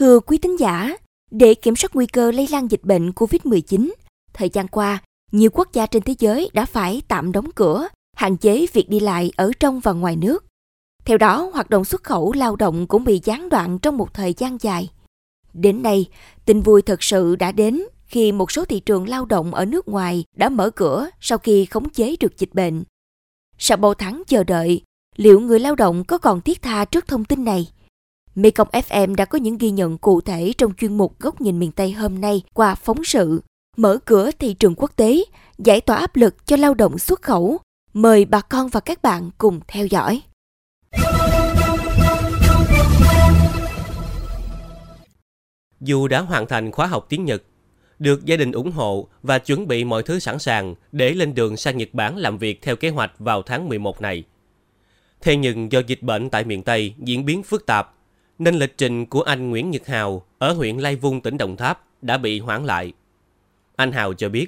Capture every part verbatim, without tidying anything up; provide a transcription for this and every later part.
Thưa quý thính giả, để kiểm soát nguy cơ lây lan dịch bệnh covid mười chín, thời gian qua, nhiều quốc gia trên thế giới đã phải tạm đóng cửa, hạn chế việc đi lại ở trong và ngoài nước. Theo đó, hoạt động xuất khẩu lao động cũng bị gián đoạn trong một thời gian dài. Đến nay, tin vui thật sự đã đến khi một số thị trường lao động ở nước ngoài đã mở cửa sau khi khống chế được dịch bệnh. Sau bao tháng chờ đợi, liệu người lao động có còn thiết tha trước thông tin này? Mekong ép em đã có những ghi nhận cụ thể trong chuyên mục Góc nhìn miền Tây hôm nay qua phóng sự Mở cửa thị trường quốc tế, giải tỏa áp lực cho lao động xuất khẩu. Mời bà con và các bạn cùng theo dõi. Dù đã hoàn thành khóa học tiếng Nhật, được gia đình ủng hộ và chuẩn bị mọi thứ sẵn sàng để lên đường sang Nhật Bản làm việc theo kế hoạch vào tháng mười một này. Thế nhưng do dịch bệnh tại miền Tây diễn biến phức tạp, nên lịch trình của anh Nguyễn Nhật Hào ở huyện Lai Vung, tỉnh Đồng Tháp đã bị hoãn lại. Anh Hào cho biết,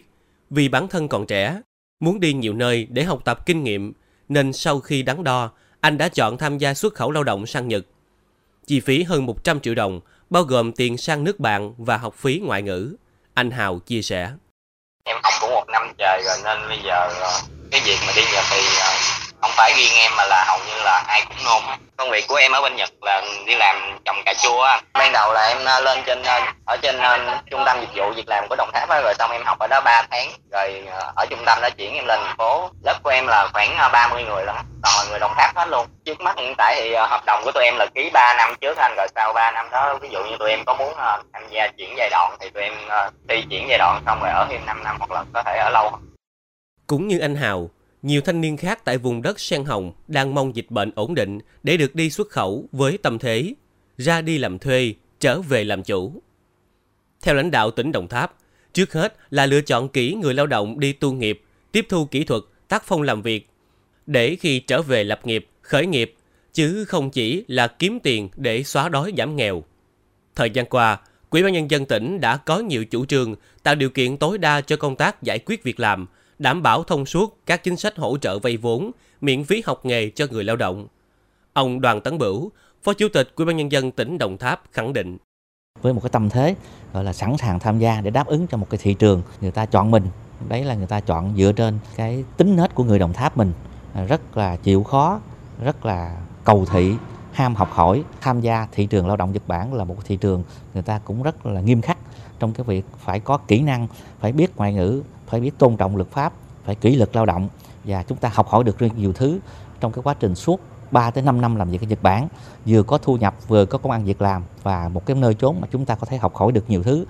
vì bản thân còn trẻ, muốn đi nhiều nơi để học tập kinh nghiệm, nên sau khi đắn đo, anh đã chọn tham gia xuất khẩu lao động sang Nhật. Chi phí hơn một trăm triệu đồng, bao gồm tiền sang nước bạn và học phí ngoại ngữ. Anh Hào chia sẻ. Em học cũng một năm trời rồi nên bây giờ cái việc mà đi Nhật thì không phải riêng em mà là hầu như là ai cũng nôn. Công việc của em ở bên Nhật là đi làm trồng cà chua. Ban đầu là em lên trên ở trên Trung tâm Dịch vụ Việc làm của Đồng Tháp rồi xong em học ở đó ba tháng. Rồi ở trung tâm đã chuyển em lên thành phố. Lớp của em là khoảng ba mươi người lắm. Toàn người Đồng Tháp hết luôn. Trước mắt hiện tại thì hợp đồng của tụi em là ký ba năm trước anh, rồi sau ba năm đó ví dụ như tụi em có muốn tham gia chuyển giai đoạn thì tụi em đi chuyển giai đoạn xong rồi ở thêm năm năm hoặc là có thể ở lâu. Cũng như anh Hào, nhiều thanh niên khác tại vùng đất sen hồng đang mong dịch bệnh ổn định để được đi xuất khẩu với tâm thế ra đi làm thuê, trở về làm chủ. Theo lãnh đạo tỉnh Đồng Tháp, trước hết là lựa chọn kỹ người lao động đi tu nghiệp, tiếp thu kỹ thuật, tác phong làm việc, để khi trở về lập nghiệp, khởi nghiệp, chứ không chỉ là kiếm tiền để xóa đói giảm nghèo. Thời gian qua, Ủy ban Nhân dân tỉnh đã có nhiều chủ trương tạo điều kiện tối đa cho công tác giải quyết việc làm, đảm bảo thông suốt các chính sách hỗ trợ vay vốn, miễn phí học nghề cho người lao động. Ông Đoàn Tấn Bửu, Phó Chủ tịch Ủy ban Nhân dân tỉnh Đồng Tháp khẳng định. Với một cái tâm thế gọi là sẵn sàng tham gia để đáp ứng cho một cái thị trường người ta chọn mình, đấy là người ta chọn dựa trên cái tính nết của người Đồng Tháp mình, rất là chịu khó, rất là cầu thị, ham học hỏi. Tham gia thị trường lao động Nhật Bản là một thị trường người ta cũng rất là nghiêm khắc trong cái việc phải có kỹ năng, phải biết ngoại ngữ, phải biết tôn trọng luật pháp, phải kỷ luật lao động, và chúng ta học hỏi được nhiều thứ trong cái quá trình suốt ba tới năm năm làm việc ở Nhật Bản, vừa có thu nhập, vừa có công ăn việc làm và một cái nơi chốn mà chúng ta có thể học hỏi được nhiều thứ.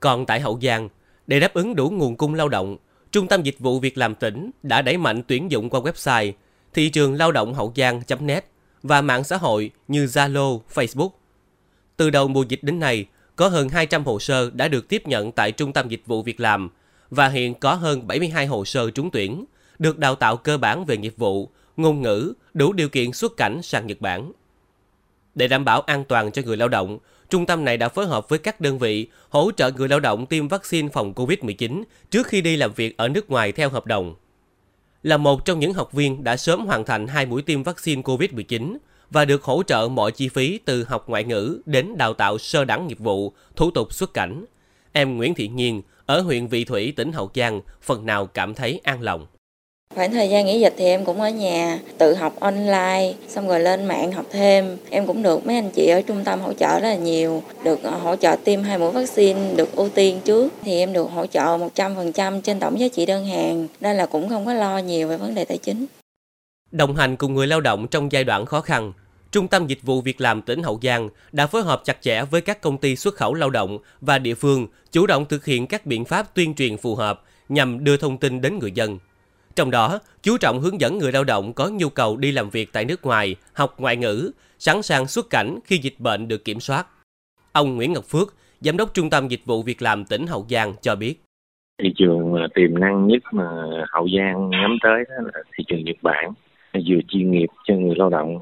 Còn tại Hậu Giang, để đáp ứng đủ nguồn cung lao động, Trung tâm Dịch vụ Việc làm tỉnh đã đẩy mạnh tuyển dụng qua website thị trường lao động hậu giang chấm net và mạng xã hội như Zalo, Facebook. Từ đầu mùa dịch đến nay, có hơn hai trăm hồ sơ đã được tiếp nhận tại Trung tâm Dịch vụ Việc làm và hiện có hơn bảy mươi hai hồ sơ trúng tuyển, được đào tạo cơ bản về nghiệp vụ, ngôn ngữ, đủ điều kiện xuất cảnh sang Nhật Bản. Để đảm bảo an toàn cho người lao động, trung tâm này đã phối hợp với các đơn vị hỗ trợ người lao động tiêm vaccine phòng covid mười chín trước khi đi làm việc ở nước ngoài theo hợp đồng. Là một trong những học viên đã sớm hoàn thành hai mũi tiêm vaccine covid mười chín và được hỗ trợ mọi chi phí từ học ngoại ngữ đến đào tạo sơ đẳng nghiệp vụ, thủ tục xuất cảnh, em Nguyễn Thị Nhiên ở huyện Vị Thủy, tỉnh Hậu Giang phần nào cảm thấy an lòng. Khoảng thời gian nghỉ dịch thì em cũng ở nhà tự học online, xong rồi lên mạng học thêm. Em cũng được mấy anh chị ở trung tâm hỗ trợ rất là nhiều, được hỗ trợ tiêm hai mũi vaccine được ưu tiên trước. Thì em được hỗ trợ một trăm phần trăm trên tổng giá trị đơn hàng, nên là cũng không có lo nhiều về vấn đề tài chính. Đồng hành cùng người lao động trong giai đoạn khó khăn, Trung tâm Dịch vụ Việc làm tỉnh Hậu Giang đã phối hợp chặt chẽ với các công ty xuất khẩu lao động và địa phương chủ động thực hiện các biện pháp tuyên truyền phù hợp nhằm đưa thông tin đến người dân. Trong đó, chú trọng hướng dẫn người lao động có nhu cầu đi làm việc tại nước ngoài, học ngoại ngữ, sẵn sàng xuất cảnh khi dịch bệnh được kiểm soát. Ông Nguyễn Ngọc Phước, Giám đốc Trung tâm Dịch vụ Việc làm tỉnh Hậu Giang cho biết. Thị trường tiềm năng nhất mà Hậu Giang nhắm tới đó là thị trường Nhật Bản. Vừa chuyên nghiệp cho người lao động,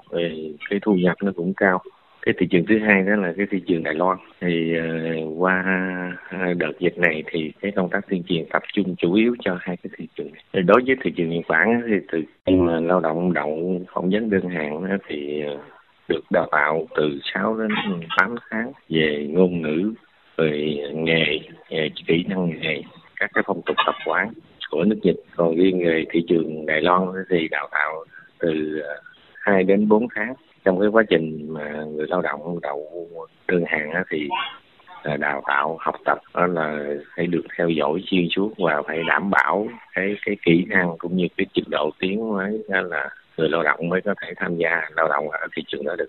cái thu nhập nó cũng cao. Cái thị trường thứ hai đó là cái thị trường Đài Loan. Thì qua đợt dịch này thì cái công tác tuyên truyền tập trung chủ yếu cho hai cái thị trường này. Đối với thị trường Nhật Bản thì từ khi mà lao động động phỏng vấn đơn hàng thì được đào tạo từ sáu đến tám tháng về ngôn ngữ, về nghề, về kỹ năng nghề, các cái phong tục tập quán của nước Nhật. Còn riêng về thị trường Đài Loan thì đào tạo từ hai đến bốn tháng. Trong cái quá trình mà người lao động đậu đơn hàng thì đào tạo học tập đó là phải được theo dõi xuyên suốt và phải đảm bảo cái cái kỹ năng cũng như cái trình độ tiếng mới là người lao động mới có thể tham gia lao động ở thị trường đó được.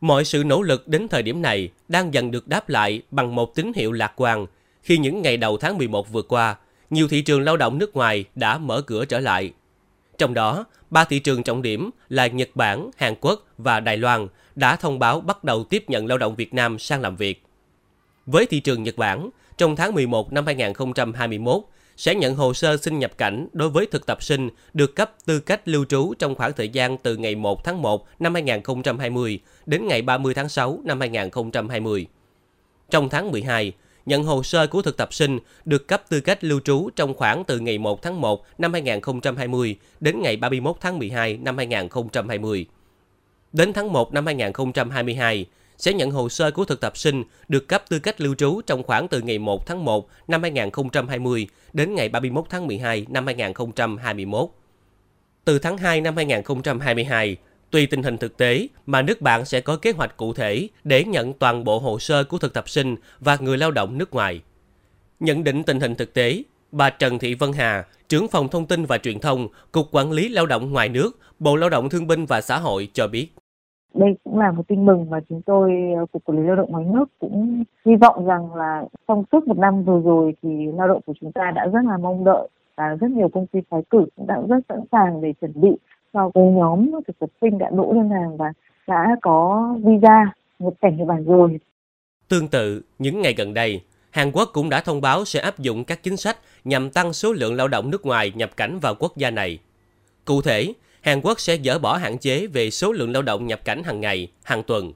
Mọi sự nỗ lực đến thời điểm này đang dần được đáp lại bằng một tín hiệu lạc quan khi những ngày đầu tháng mười một vừa qua, nhiều thị trường lao động nước ngoài đã mở cửa trở lại. Trong đó, ba thị trường trọng điểm là Nhật Bản, Hàn Quốc và Đài Loan đã thông báo bắt đầu tiếp nhận lao động Việt Nam sang làm việc. Với thị trường Nhật Bản, trong tháng mười một năm hai nghìn không trăm hai mươi mốt sẽ nhận hồ sơ xin nhập cảnh đối với thực tập sinh được cấp tư cách lưu trú trong khoảng thời gian từ ngày một tháng một năm hai nghìn không trăm hai mươi đến ngày ba mươi tháng sáu năm hai nghìn không trăm hai mươi. Trong tháng mười hai, nhận hồ sơ của thực tập sinh được cấp tư cách lưu trú trong khoảng từ ngày một tháng một năm hai nghìn không trăm hai mươi đến ngày ba mươi mốt tháng mười hai năm hai nghìn không trăm hai mươi. Đến tháng một năm hai nghìn không trăm hai mươi hai, sẽ nhận hồ sơ của thực tập sinh được cấp tư cách lưu trú trong khoảng từ ngày một tháng một năm hai nghìn không trăm hai mươi đến ngày ba mươi mốt tháng mười hai năm hai nghìn không trăm hai mươi mốt. Từ tháng hai năm hai nghìn không trăm hai mươi hai, tùy tình hình thực tế mà nước bạn sẽ có kế hoạch cụ thể để nhận toàn bộ hồ sơ của thực tập sinh và người lao động nước ngoài. Nhận định tình hình thực tế, bà Trần Thị Vân Hà, trưởng phòng thông tin và truyền thông, Cục Quản lý Lao động Ngoài nước, Bộ Lao động Thương binh và Xã hội cho biết. Đây cũng là một tin mừng mà chúng tôi, Cục Quản lý Lao động Ngoài nước cũng hy vọng rằng là trong suốt một năm vừa rồi thì lao động của chúng ta đã rất là mong đợi và rất nhiều công ty phái cử cũng đã rất sẵn sàng để chuẩn bị cho cái nhóm thực tập sinh đã đỗ đơn hàng và đã có visa nhập cảnh Nhật Bản rồi. Tương tự, những ngày gần đây, Hàn Quốc cũng đã thông báo sẽ áp dụng các chính sách nhằm tăng số lượng lao động nước ngoài nhập cảnh vào quốc gia này. Cụ thể, Hàn Quốc sẽ dỡ bỏ hạn chế về số lượng lao động nhập cảnh hàng ngày, hàng tuần.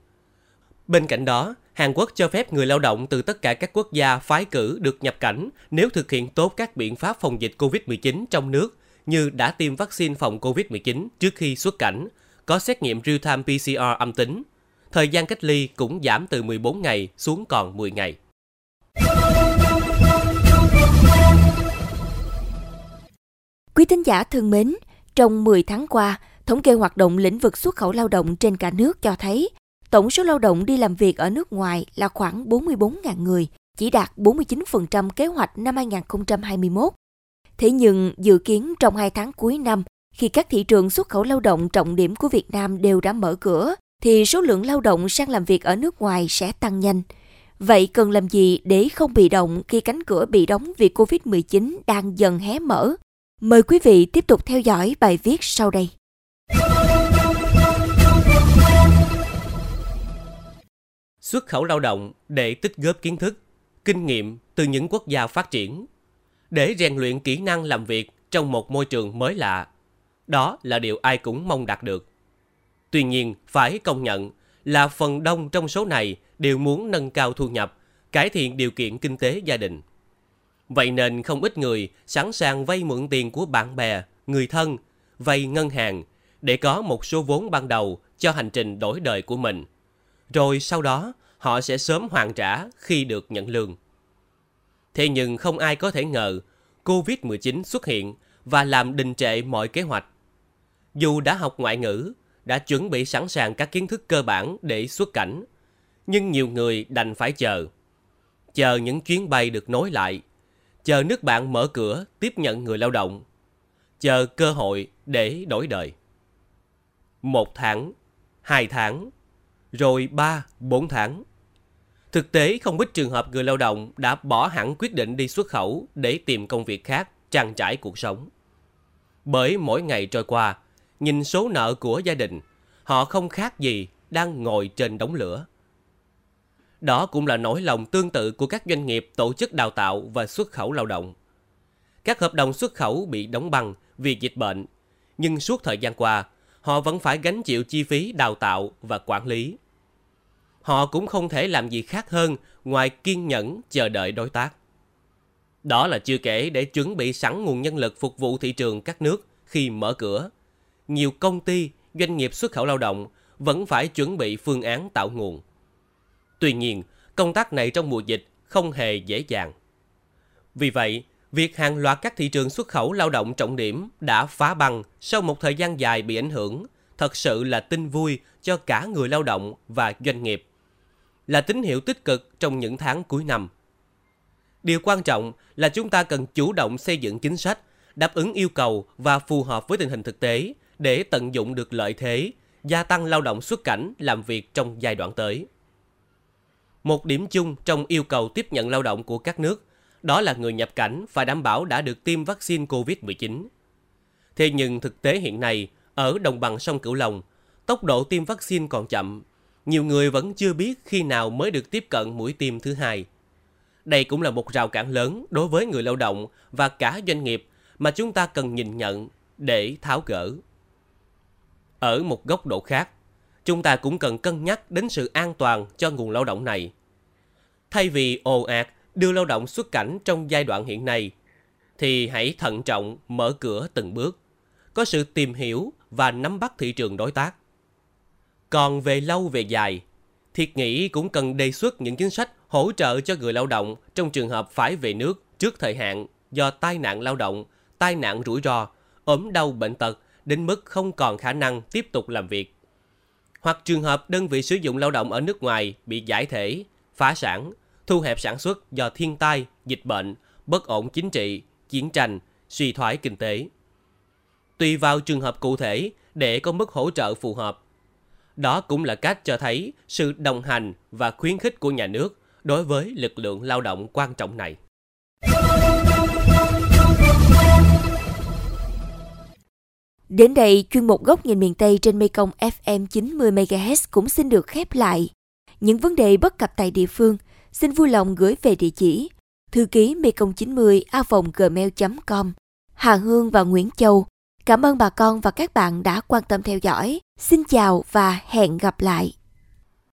Bên cạnh đó, Hàn Quốc cho phép người lao động từ tất cả các quốc gia phái cử được nhập cảnh nếu thực hiện tốt các biện pháp phòng dịch cô vít mười chín trong nước như đã tiêm vaccine phòng cô vít mười chín trước khi xuất cảnh, có xét nghiệm real-time pê xê rờ âm tính. Thời gian cách ly cũng giảm từ mười bốn ngày xuống còn mười ngày. Quý thính giả thân mến, trong mười tháng qua, thống kê hoạt động lĩnh vực xuất khẩu lao động trên cả nước cho thấy tổng số lao động đi làm việc ở nước ngoài là khoảng bốn mươi bốn nghìn người, chỉ đạt bốn mươi chín phần trăm kế hoạch năm hai nghìn không trăm hai mươi mốt. Thế nhưng dự kiến trong hai tháng cuối năm, khi các thị trường xuất khẩu lao động trọng điểm của Việt Nam đều đã mở cửa, thì số lượng lao động sang làm việc ở nước ngoài sẽ tăng nhanh. Vậy cần làm gì để không bị động khi cánh cửa bị đóng vì cô vít mười chín đang dần hé mở? Mời quý vị tiếp tục theo dõi bài viết sau đây. Xuất khẩu lao động để tích góp kiến thức, kinh nghiệm từ những quốc gia phát triển, để rèn luyện kỹ năng làm việc trong một môi trường mới lạ. Đó là điều ai cũng mong đạt được. Tuy nhiên, phải công nhận là phần đông trong số này đều muốn nâng cao thu nhập, cải thiện điều kiện kinh tế gia đình. Vậy nên không ít người sẵn sàng vay mượn tiền của bạn bè, người thân, vay ngân hàng để có một số vốn ban đầu cho hành trình đổi đời của mình. Rồi sau đó họ sẽ sớm hoàn trả khi được nhận lương. Thế nhưng không ai có thể ngờ cô vít mười chín xuất hiện và làm đình trệ mọi kế hoạch. Dù đã học ngoại ngữ, đã chuẩn bị sẵn sàng các kiến thức cơ bản để xuất cảnh, nhưng nhiều người đành phải chờ. Chờ những chuyến bay được nối lại, chờ nước bạn mở cửa tiếp nhận người lao động, chờ cơ hội để đổi đời. Một tháng, hai tháng, rồi ba, bốn tháng. Thực tế không ít trường hợp người lao động đã bỏ hẳn quyết định đi xuất khẩu để tìm công việc khác trang trải cuộc sống. Bởi mỗi ngày trôi qua, nhìn số nợ của gia đình, họ không khác gì đang ngồi trên đống lửa. Đó cũng là nỗi lòng tương tự của các doanh nghiệp tổ chức đào tạo và xuất khẩu lao động. Các hợp đồng xuất khẩu bị đóng băng vì dịch bệnh, nhưng suốt thời gian qua, họ vẫn phải gánh chịu chi phí đào tạo và quản lý. Họ cũng không thể làm gì khác hơn ngoài kiên nhẫn chờ đợi đối tác. Đó là chưa kể để chuẩn bị sẵn nguồn nhân lực phục vụ thị trường các nước khi mở cửa. Nhiều công ty, doanh nghiệp xuất khẩu lao động vẫn phải chuẩn bị phương án tạo nguồn. Tuy nhiên, công tác này trong mùa dịch không hề dễ dàng. Vì vậy, việc hàng loạt các thị trường xuất khẩu lao động trọng điểm đã phá băng sau một thời gian dài bị ảnh hưởng thật sự là tin vui cho cả người lao động và doanh nghiệp, là tín hiệu tích cực trong những tháng cuối năm. Điều quan trọng là chúng ta cần chủ động xây dựng chính sách, đáp ứng yêu cầu và phù hợp với tình hình thực tế để tận dụng được lợi thế, gia tăng lao động xuất cảnh làm việc trong giai đoạn tới. Một điểm chung trong yêu cầu tiếp nhận lao động của các nước đó là người nhập cảnh phải đảm bảo đã được tiêm vaccine cô vít mười chín. Thế nhưng thực tế hiện nay, ở đồng bằng sông Cửu Long, tốc độ tiêm vaccine còn chậm, nhiều người vẫn chưa biết khi nào mới được tiếp cận mũi tiêm thứ hai. Đây cũng là một rào cản lớn đối với người lao động và cả doanh nghiệp mà chúng ta cần nhìn nhận để tháo gỡ. Ở một góc độ khác, chúng ta cũng cần cân nhắc đến sự an toàn cho nguồn lao động này. Thay vì ồ ạt đưa lao động xuất cảnh trong giai đoạn hiện nay, thì hãy thận trọng mở cửa từng bước, có sự tìm hiểu và nắm bắt thị trường đối tác. Còn về lâu về dài, Thiệt Nghĩ cũng cần đề xuất những chính sách hỗ trợ cho người lao động trong trường hợp phải về nước trước thời hạn do tai nạn lao động, tai nạn rủi ro, ốm đau bệnh tật đến mức không còn khả năng tiếp tục làm việc. Hoặc trường hợp đơn vị sử dụng lao động ở nước ngoài bị giải thể, phá sản, thu hẹp sản xuất do thiên tai, dịch bệnh, bất ổn chính trị, chiến tranh, suy thoái kinh tế. Tùy vào trường hợp cụ thể để có mức hỗ trợ phù hợp. Đó cũng là cách cho thấy sự đồng hành và khuyến khích của nhà nước đối với lực lượng lao động quan trọng này. Đến đây, chuyên mục Góc nhìn miền Tây trên Mekong ép em chín mươi mê ga héc cũng xin được khép lại. Những vấn đề bất cập tại địa phương xin vui lòng gửi về địa chỉ thư ký mekong chín mươi a còng gmail chấm com. Hà Hương và Nguyễn Châu. Cảm ơn bà con và các bạn đã quan tâm theo dõi. Xin chào và hẹn gặp lại.